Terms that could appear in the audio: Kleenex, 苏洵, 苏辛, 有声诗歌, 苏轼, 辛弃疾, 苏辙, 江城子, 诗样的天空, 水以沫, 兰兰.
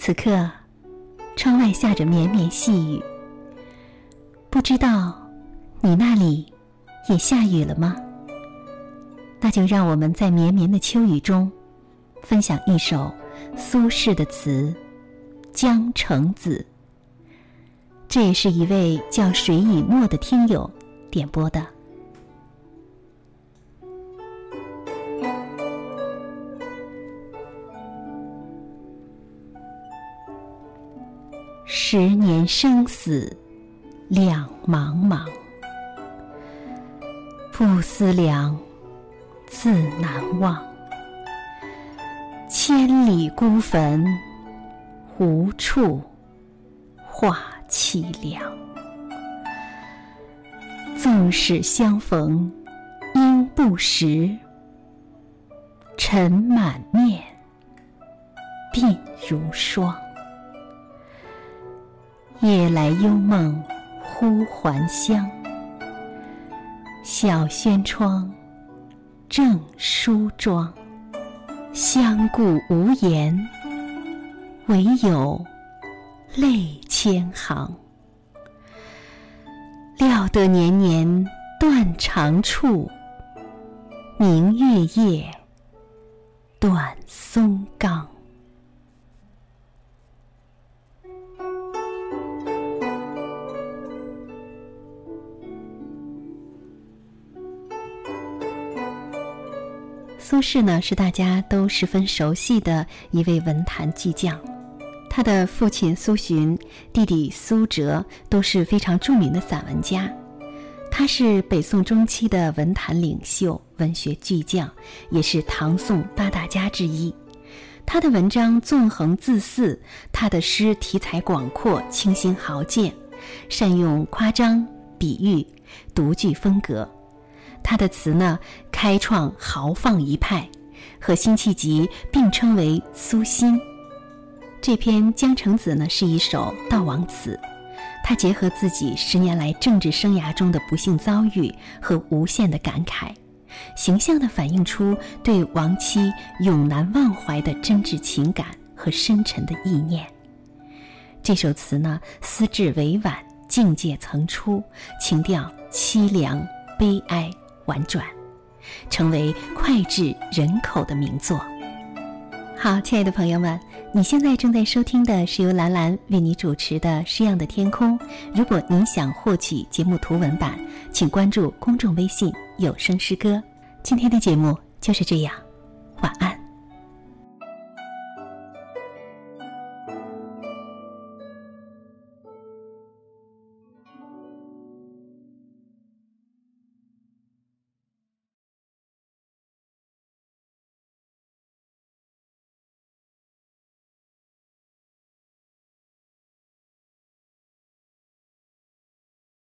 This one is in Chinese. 此刻窗外下着绵绵细雨，不知道你那里也下雨了吗？那就让我们在绵绵的秋雨中分享一首苏轼的词《江城子》，这也是一位叫水以沫的听友点播的。十年生死两茫茫，不思量，自难忘。千里孤坟，无处话凄凉。纵使相逢应不识，尘满面，鬓如霜。夜来幽梦忽还乡，小轩窗，正梳妆。相顾无言，唯有泪千行。料得年年断肠处，明月夜，短松冈。苏轼呢，是大家都十分熟悉的一位文坛巨匠，他的父亲苏洵、弟弟苏辙都是非常著名的散文家。他是北宋中期的文坛领袖、文学巨匠，也是唐宋八大家之一。他的文章纵横恣肆，他的诗题材广阔、清新豪健，善用夸张、比喻、独具风格。他的词呢，开创豪放一派，和辛弃疾并称为苏辛。这篇《江城子》呢，是一首悼亡词，它结合自己10年来政治生涯中的不幸遭遇和无限的感慨，形象地反映出对亡妻永难忘怀的真挚情感和深沉的意念。这首词呢，思致委婉，境界层出，情调凄凉、悲哀、婉转，成为脍炙人口的名作。好，亲爱的朋友们，你现在正在收听的是由兰兰为你主持的《诗样的天空》。如果您想获取节目图文版，请关注公众微信有声诗歌。今天的节目就是这样。